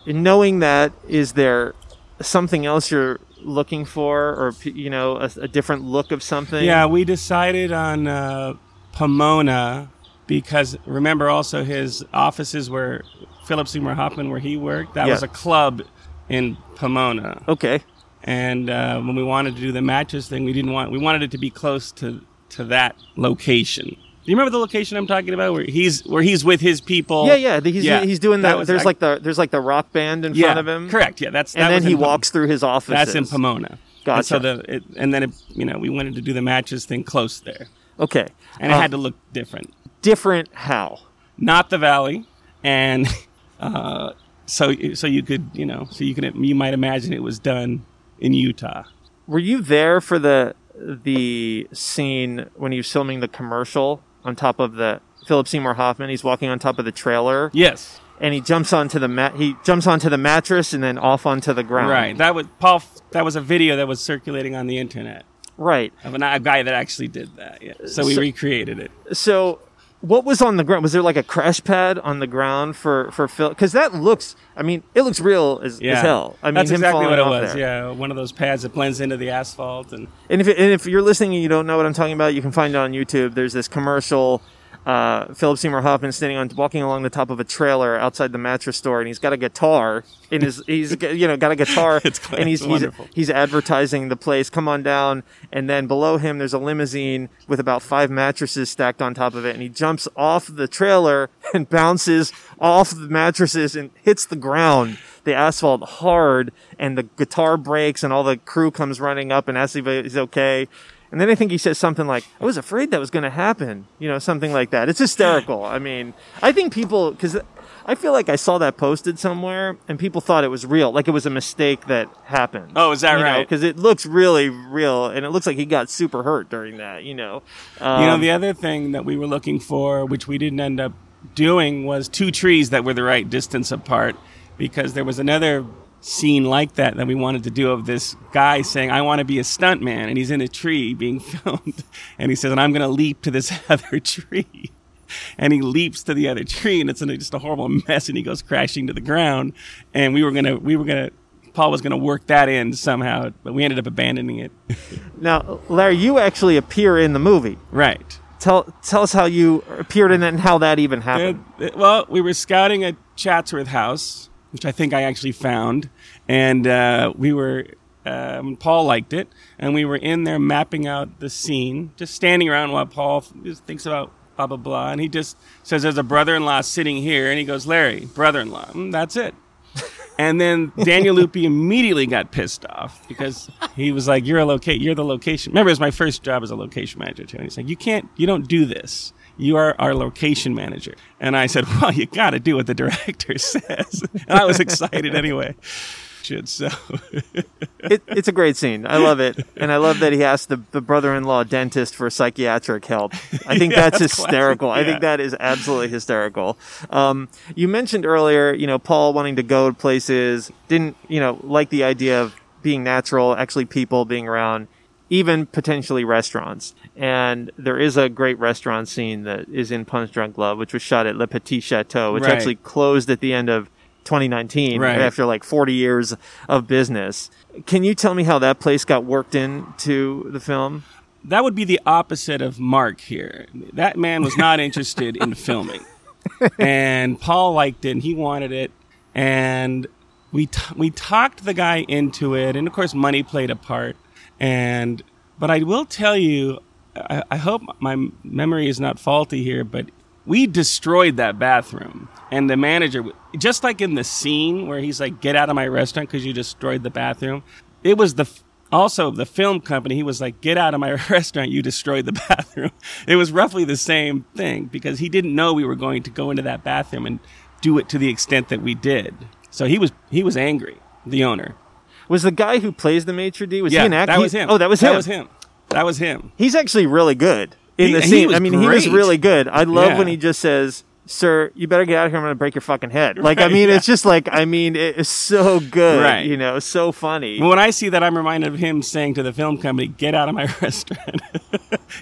Knowing that, is there something else you're looking for, or a different look of something? Yeah, we decided on Pomona because remember also his offices were. Philip Seymour Hoffman, where he worked, that was a club in Pomona. Okay. And when we wanted to do the mattress thing, we wanted it to be close to that location. Do you remember the location I'm talking about, where he's with his people? Yeah. He's doing that. There's like the rock band in front of him. Correct. Yeah, then he walks through his offices. That's in Pomona. Gotcha. And so we wanted to do the mattress thing close there. Okay. And it had to look different. Different how? Not the Valley, and. You might imagine it was done in Utah. Were you there for the scene when he was filming the commercial on top of the Philip Seymour Hoffman? He's walking on top of the trailer. Yes. And he jumps onto the mattress and then off onto the ground. Right. That was a video that was circulating on the internet. Right. Of a guy that actually did that. Yeah. So we recreated it. So. What was on the ground? Was there like a crash pad on the ground for Phil? Because that looks, it looks real as hell. That's exactly what it was. There. Yeah, one of those pads that blends into the asphalt. And if you're listening and you don't know what I'm talking about, you can find it on YouTube. There's this commercial, Philip Seymour Hoffman walking along the top of a trailer outside the mattress store, and he's got a guitar in his. He's advertising the place. Come on down, and then below him there's a limousine with about 5 mattresses stacked on top of it, and he jumps off the trailer and bounces off the mattresses and hits the ground, the asphalt hard, and the guitar breaks, and all the crew comes running up and asks if he's okay. And then I think he says something like, I was afraid that was going to happen. Something like that. It's hysterical. I think people, because I feel like I saw that posted somewhere and people thought it was real. Like it was a mistake that happened. Oh, is that right? Because it looks really real and it looks like he got super hurt during that, the other thing that we were looking for, which we didn't end up doing, was 2 trees that were the right distance apart, because there was another scene like that we wanted to do of this guy saying, I want to be a stuntman, and he's in a tree being filmed, and he says, and I'm going to leap to this other tree, and he leaps to the other tree, and it's just a horrible mess, and he goes crashing to the ground, and Paul was going to work that in somehow, but we ended up abandoning it. Now, Larry, you actually appear in the movie. Right. Tell us how you appeared in it and how that even happened. Well, we were scouting a Chatsworth house, which I think I actually found. And we were, Paul liked it, and we were in there mapping out the scene, just standing around while Paul just thinks about blah, blah, blah. And he just says, there's a brother-in-law sitting here. And he goes, Larry, brother-in-law. That's it. And then Daniel Lupi immediately got pissed off because he was like, you're the location. Remember, it was my first job as a location manager, too. And he's like, you don't do this. you are our location manager. And I said, well, you got to do what the director says. And I was excited anyway. So it's a great scene. I love it. And I love that he asked the brother-in-law dentist for psychiatric help. I think that's hysterical. Yeah. I think that is absolutely hysterical. You mentioned earlier, Paul wanting to go to places, didn't, like the idea of being natural, actually people being around, even potentially restaurants. And there is a great restaurant scene that is in Punch Drunk Love, which was shot at Le Petit Chateau, which actually closed at the end of 2019 after 40 years of business. Can you tell me how that place got worked into the film? That would be the opposite of Mark here. That man was not interested in filming. And Paul liked it and he wanted it. And we talked the guy into it. And of course, money played a part. But I will tell you, I hope my memory is not faulty here, but we destroyed that bathroom. And the manager, just like in the scene where he's like, get out of my restaurant because you destroyed the bathroom. It was also the film company. He was like, get out of my restaurant. You destroyed the bathroom. It was roughly the same thing because he didn't know we were going to go into that bathroom and do it to the extent that we did. So he was angry, the owner. Was the guy who plays the maitre d', was he an actor? That was him. Oh, that was him. He's actually really good in the scene. He was really good. I love when he just says, sir, you better get out of here. I'm going to break your fucking head. It's just it is so good, so funny. When I see that, I'm reminded of him saying to the film company, get out of my restaurant.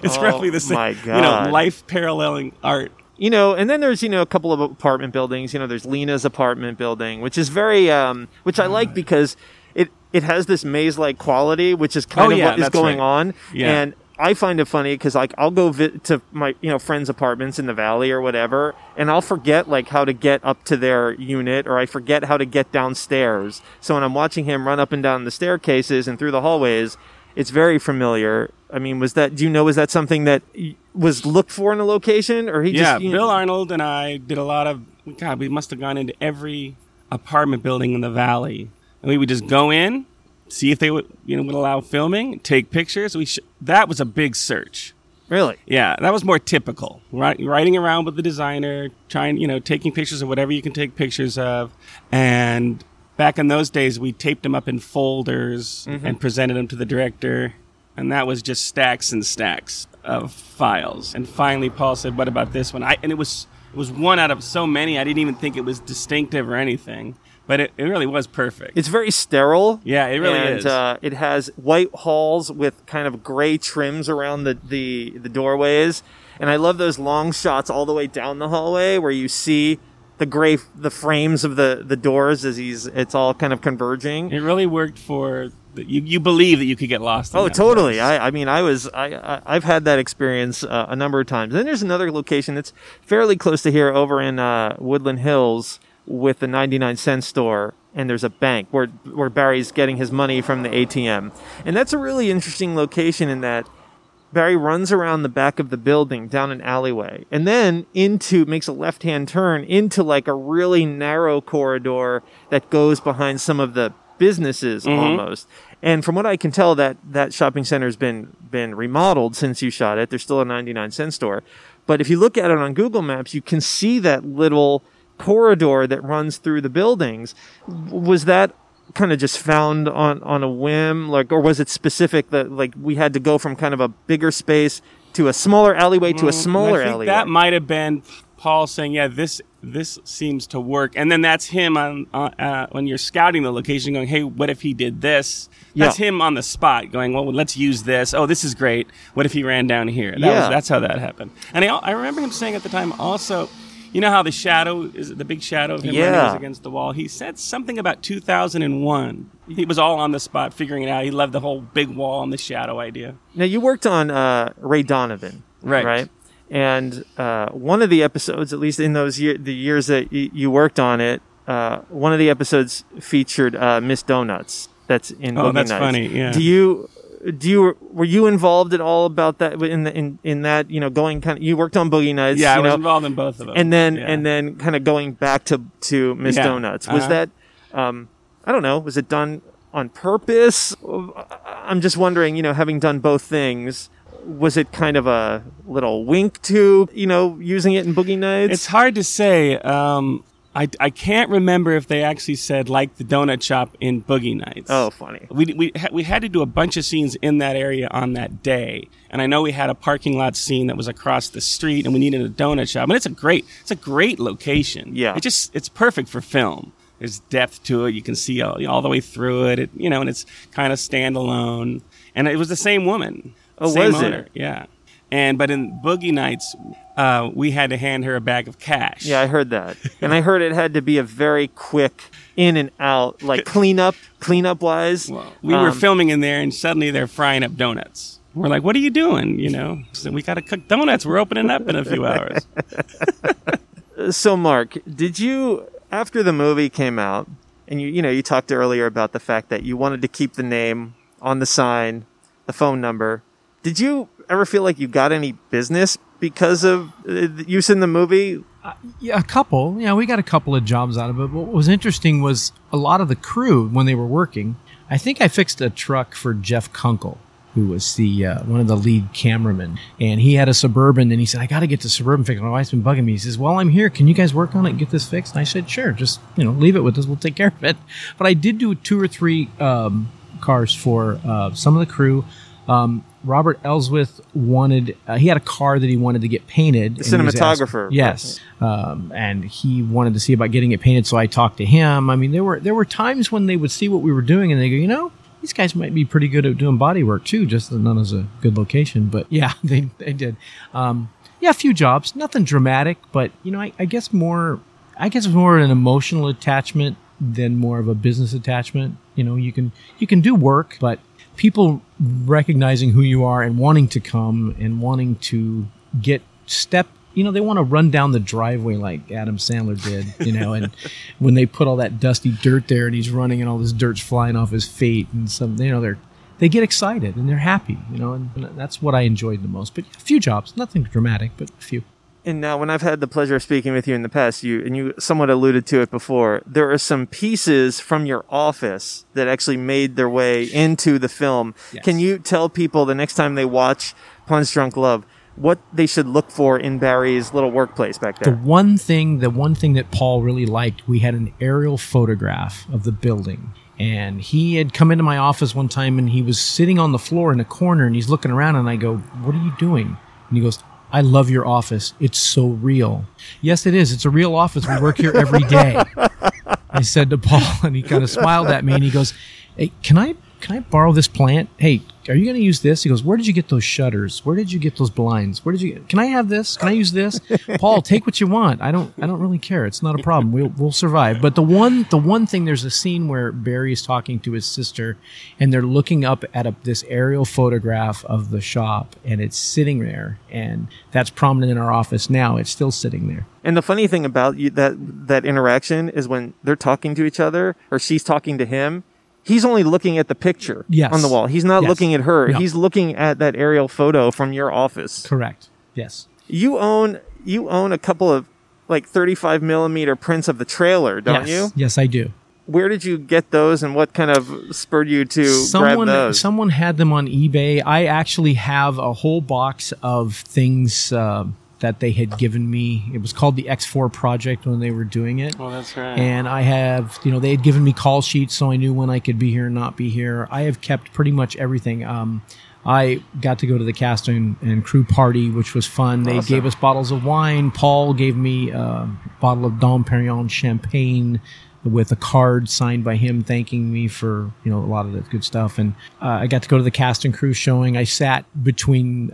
It's roughly the same, my God. Life paralleling art. And then there's, a couple of apartment buildings. There's Lena's apartment building, which is very, which I like because it has this maze-like quality, which is kind of what is going on. Yeah. And I find it funny because, I'll go to my, friends' apartments in the valley or whatever, and I'll forget, how to get up to their unit, or I forget how to get downstairs. So when I'm watching him run up and down the staircases and through the hallways, it's very familiar. Was that something that was looked for in a location? Or Bill Arnold and I did a lot of... God, we must have gone into every apartment building in the valley. And we would just go in, see if they would allow filming, take pictures. That was a big search. Really? Yeah, that was more typical. Riding around with the designer, trying, taking pictures of whatever you can take pictures of. And back in those days, we taped them up in folders and presented them to the director. And that was just stacks and stacks of files. And finally, Paul said, what about this one? And it was one out of so many, I didn't even think it was distinctive or anything. But it really was perfect. It's very sterile. Yeah, it really is. It has white halls with kind of gray trims around the doorways. And I love those long shots all the way down the hallway where you see the frames of the doors as it's all kind of converging. It really worked for... You believe that you could get lost. Oh, totally. I've had that experience a number of times. And then there's another location that's fairly close to here over in Woodland Hills, with the 99-cent store, and there's a bank where Barry's getting his money from the ATM. And that's a really interesting location in that Barry runs around the back of the building down an alleyway and then makes a left-hand turn into a really narrow corridor that goes behind some of the businesses almost. And from what I can tell, that shopping center has been remodeled since you shot it. There's still a 99-cent store. But if you look at it on Google Maps, you can see that little corridor that runs through the buildings. Was that kind of just found on a whim, or was it specific that we had to go from kind of a bigger space to a smaller alleyway to a smaller alleyway? That might have been Paul saying, "Yeah, this seems to work," and then that's him on when you're scouting the location, going, "Hey, what if he did this?" That's him on the spot going, "Well, let's use this. Oh, this is great. What if he ran down here?" That's how that happened. And I remember him saying at the time also. You know how the shadow is the big shadow of him running against the wall? He said something about 2001. He was all on the spot figuring it out. He loved the whole big wall and the shadow idea. Now, you worked on Ray Donovan, right? And one of the episodes, at least in those years that you worked on it, one of the episodes featured Miss Donuts. That's in Boogie Nights. Oh, that's funny. Yeah. Were you involved at all about that in that going kind of, you worked on Boogie Nights? Yeah, I was involved in both of them, and then kind of going back to Miss Donuts. Was that I don't know? Was it done on purpose? I'm just wondering. Having done both things, was it kind of a little wink to, you know, using it in Boogie Nights? It's hard to say. I can't remember if they actually said like the donut shop in Boogie Nights. Oh, funny. We had to do a bunch of scenes in that area on that day, and I know we had a parking lot scene that was across the street, and we needed a donut shop. And it's a great location. Yeah, it's perfect for film. There's depth to it. You can see all the way through it. You know, and it's kind of standalone. And it was the same woman. Oh, same was owner. It? Yeah. But in Boogie Nights, we had to hand her a bag of cash. Yeah, I heard that. And I heard it had to be a very quick in and out, like cleanup wise. Well, we were filming in there, and suddenly they're frying up donuts. We're like, what are you doing? You know, so we got to cook donuts. We're opening up in a few hours. So, Mark, did you, after the movie came out, and you talked earlier about the fact that you wanted to keep the name on the sign, the phone number, did you ever feel like you got any business because of use in the movie? Yeah, a couple. Yeah, we got a couple of jobs out of it. What was interesting was a lot of the crew, when they were working, I think I fixed a truck for Jeff Kunkel, who was the one of the lead cameramen. And he had a Suburban, and he said, I got to get the Suburban fixed. My wife's been bugging me. He says, well, I'm here. Can you guys work on it and get this fixed? And I said, sure. Just, leave it with us. We'll take care of it. But I did do 2 or 3 cars for some of the crew. Robert Ellsworth he had a car that he wanted to get painted. The cinematographer. Yes. And he wanted to see about getting it painted, so I talked to him. I mean, there were times when they would see what we were doing, and they go, these guys might be pretty good at doing body work, too, just not as a good location. But, yeah, they did. Yeah, a few jobs. Nothing dramatic, but, I guess it was more an emotional attachment than more of a business attachment. You can do work, but people recognizing who you are and wanting to come and wanting to get step, they want to run down the driveway like Adam Sandler did, and when they put all that dusty dirt there and he's running and all this dirt's flying off his feet and some, they get excited and they're happy, and that's what I enjoyed the most. But a few jobs, nothing dramatic, but a few. And now when I've had the pleasure of speaking with you in the past, you somewhat alluded to it before, there are some pieces from your office that actually made their way into the film. Yes. Can you tell people the next time they watch Punch Drunk Love what they should look for in Barry's little workplace back there? The one thing that Paul really liked, we had an aerial photograph of the building. And he had come into my office one time and he was sitting on the floor in a corner and he's looking around and I go, what are you doing? And he goes, I love your office. It's so real. Yes, it is. It's a real office. We work here every day. I said to Paul, and he kind of smiled at me, and he goes, hey, can I borrow this plant? Hey, are you going to use this? He goes, where did you get those shutters? Where did you get those blinds? Can I have this? Can I use this? Paul, take what you want. I don't really care. It's not a problem. We'll survive. But the one thing, there's a scene where Barry is talking to his sister and they're looking up at this aerial photograph of the shop and it's sitting there, and that's prominent in our office now. It's still sitting there. And the funny thing about that interaction is when they're talking to each other or she's talking to him, he's only looking at the picture. Yes. On the wall. He's not. Yes. Looking at her. No. He's looking at that aerial photo from your office. Correct. Yes. You own a couple of like 35 millimeter prints of the trailer, don't you? Yes, I do. Where did you get those, and what kind of spurred you to grab those? Someone had them on eBay. I actually have a whole box of things that they had given me. It was called the X4 Project when they were doing it. Oh, that's right. And I have, they had given me call sheets so I knew when I could be here and not be here. I have kept pretty much everything. I got to go to the cast and crew party, which was fun. Awesome. They gave us bottles of wine. Paul gave me a bottle of Dom Perignon champagne with a card signed by him thanking me for, a lot of the good stuff. And I got to go to the cast and crew showing. I sat between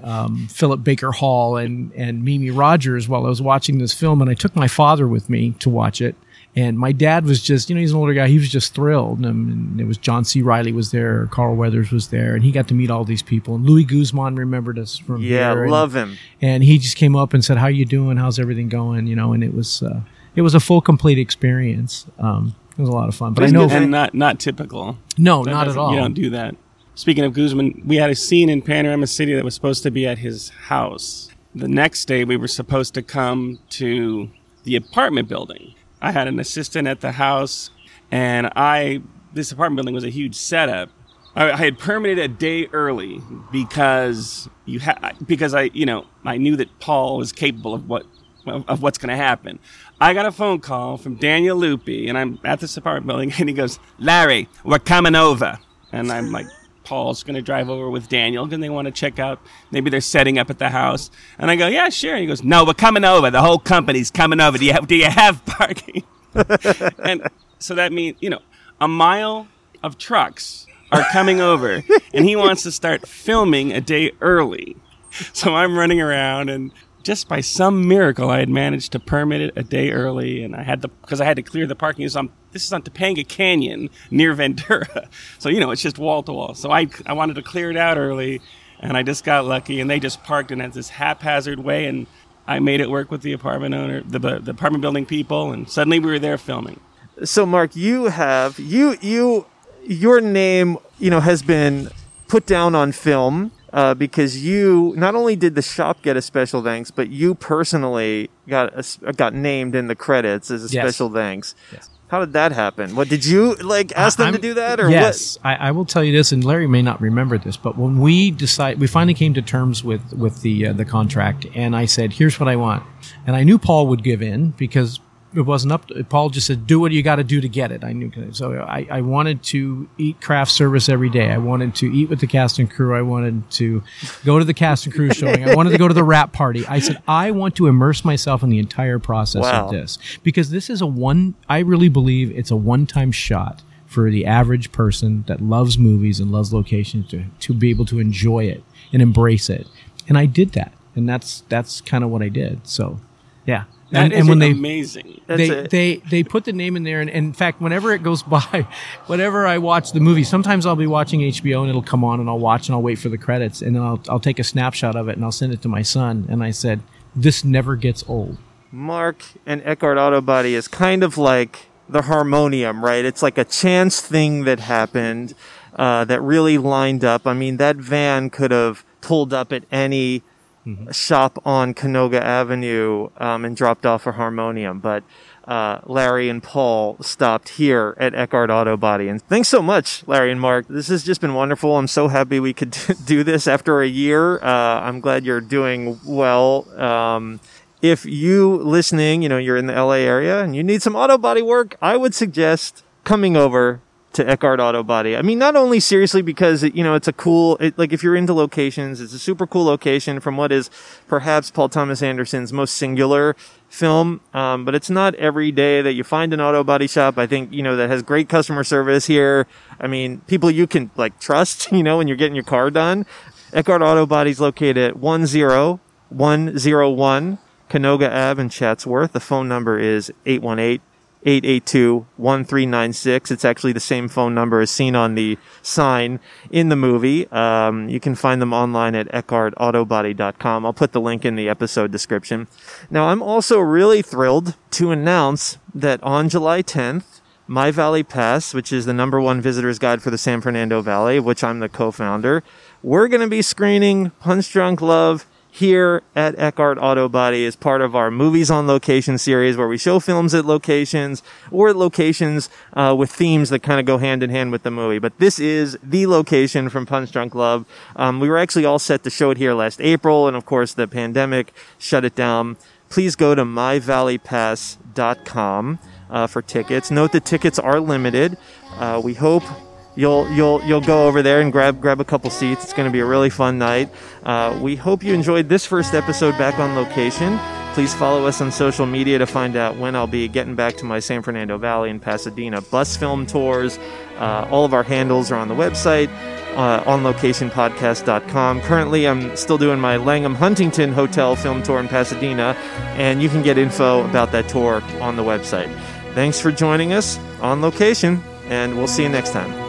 Philip Baker Hall and Mimi Rogers while I was watching this film, and I took my father with me to watch it. And my dad was just, he's an older guy. He was just thrilled. And it was John C. Reilly was there. Carl Weathers was there. And he got to meet all these people. And Louis Guzman remembered us from here. Yeah, love him. And he just came up and said, how you doing? How's everything going? And it was a full, complete experience. It was a lot of fun. But I know, and not typical. No, not at all. You don't do that. Speaking of Guzman, we had a scene in Panorama City that was supposed to be at his house. The next day, we were supposed to come to the apartment building. I had an assistant at the house, and this apartment building was a huge setup. I had permitted a day early because I knew that Paul was capable of what's going to happen. I got a phone call from Daniel Lupi, and I'm at this apartment building, and he goes, "Larry, we're coming over." And I'm like, Paul's going to drive over with Daniel, and they want to check out. Maybe they're setting up at the house. And I go, "Yeah, sure." And he goes, "No, we're coming over. The whole company's coming over. Do you have parking?" And so that means, a mile of trucks are coming over, and he wants to start filming a day early. So I'm running around, and just by some miracle, I had managed to permit it a day early, and because I had to clear the parking. This is on Topanga Canyon near Ventura, so it's just wall to wall. So I wanted to clear it out early, and I just got lucky, and they just parked in this haphazard way, and I made it work with the apartment owner, the apartment building people, and suddenly we were there filming. So Mark, your name, has been put down on film. Because you not only did the shop get a special thanks, but you personally got named in the credits as a special thanks. Yes. How did that happen? What did you ask them to do that? Or yes, what? I will tell you this, and Larry may not remember this, but when we finally came to terms with the contract, and I said, "Here's what I want," and I knew Paul would give in because it wasn't up to, Paul just said, "Do what you got to do to get it." I knew. So I wanted to eat craft service every day. I wanted to eat with the cast and crew. I wanted to go to the cast and crew showing. I wanted to go to the wrap party. I said, I want to immerse myself in the entire process of this, because this is I really believe it's a one-time shot for the average person that loves movies and loves locations to be able to enjoy it and embrace it. And I did that. And that's kind of what I did. So, yeah. And when amazing. They put the name in there, and in fact, whenever it goes by, whenever I watch the movie, sometimes I'll be watching HBO and it'll come on, and I'll watch and I'll wait for the credits, and then I'll take a snapshot of it and I'll send it to my son, and I said, "This never gets old." Mark and Eckhart Auto Body is kind of like the harmonium, right? It's like a chance thing that happened that really lined up. I mean, that van could have pulled up at any shop on Canoga Avenue and dropped off a harmonium. But Larry and Paul stopped here at Eckhart Auto Body. And thanks so much, Larry and Mark. This has just been wonderful. I'm so happy we could do this after a year. I'm glad you're doing well. If you listening, you're in the LA area and you need some auto body work, I would suggest coming over to Eckhart Auto Body. I mean, not only seriously because, it's a cool, if you're into locations, it's a super cool location from what is perhaps Paul Thomas Anderson's most singular film. But it's not every day that you find an auto body shop, I think, that has great customer service here. I mean, people you can trust, when you're getting your car done. Eckhart Auto Body's located at 10101 Canoga Ave in Chatsworth. The phone number is 818-882-1396. It's actually the same phone number as seen on the sign in the movie. You can find them online at EckhartAutoBody.com. I'll put the link in the episode description. Now, I'm also really thrilled to announce that on July 10th, My Valley Pass, which is the #1 visitor's guide for the San Fernando Valley, of which I'm the co-founder, we're going to be screening Punch Drunk Love here at Eckhart Auto Body as part of our Movies on Location series, where we show films at locations or at locations with themes that kind of go hand in hand with the movie. But this is the location from Punch Drunk Love. We were actually all set to show it here last April, and of course the pandemic shut it down. Please go to myvalleypass.com for tickets. Note that tickets are limited. We hope You'll go over there and grab a couple seats. It's going to be a really fun night. We hope you enjoyed this first episode back on location. Please follow us on social media to find out when I'll be getting back to my San Fernando Valley and Pasadena bus film tours. All of our handles are on the website, onlocationpodcast.com. Currently, I'm still doing my Langham Huntington Hotel film tour in Pasadena, and you can get info about that tour on the website. Thanks for joining us on location, and we'll see you next time.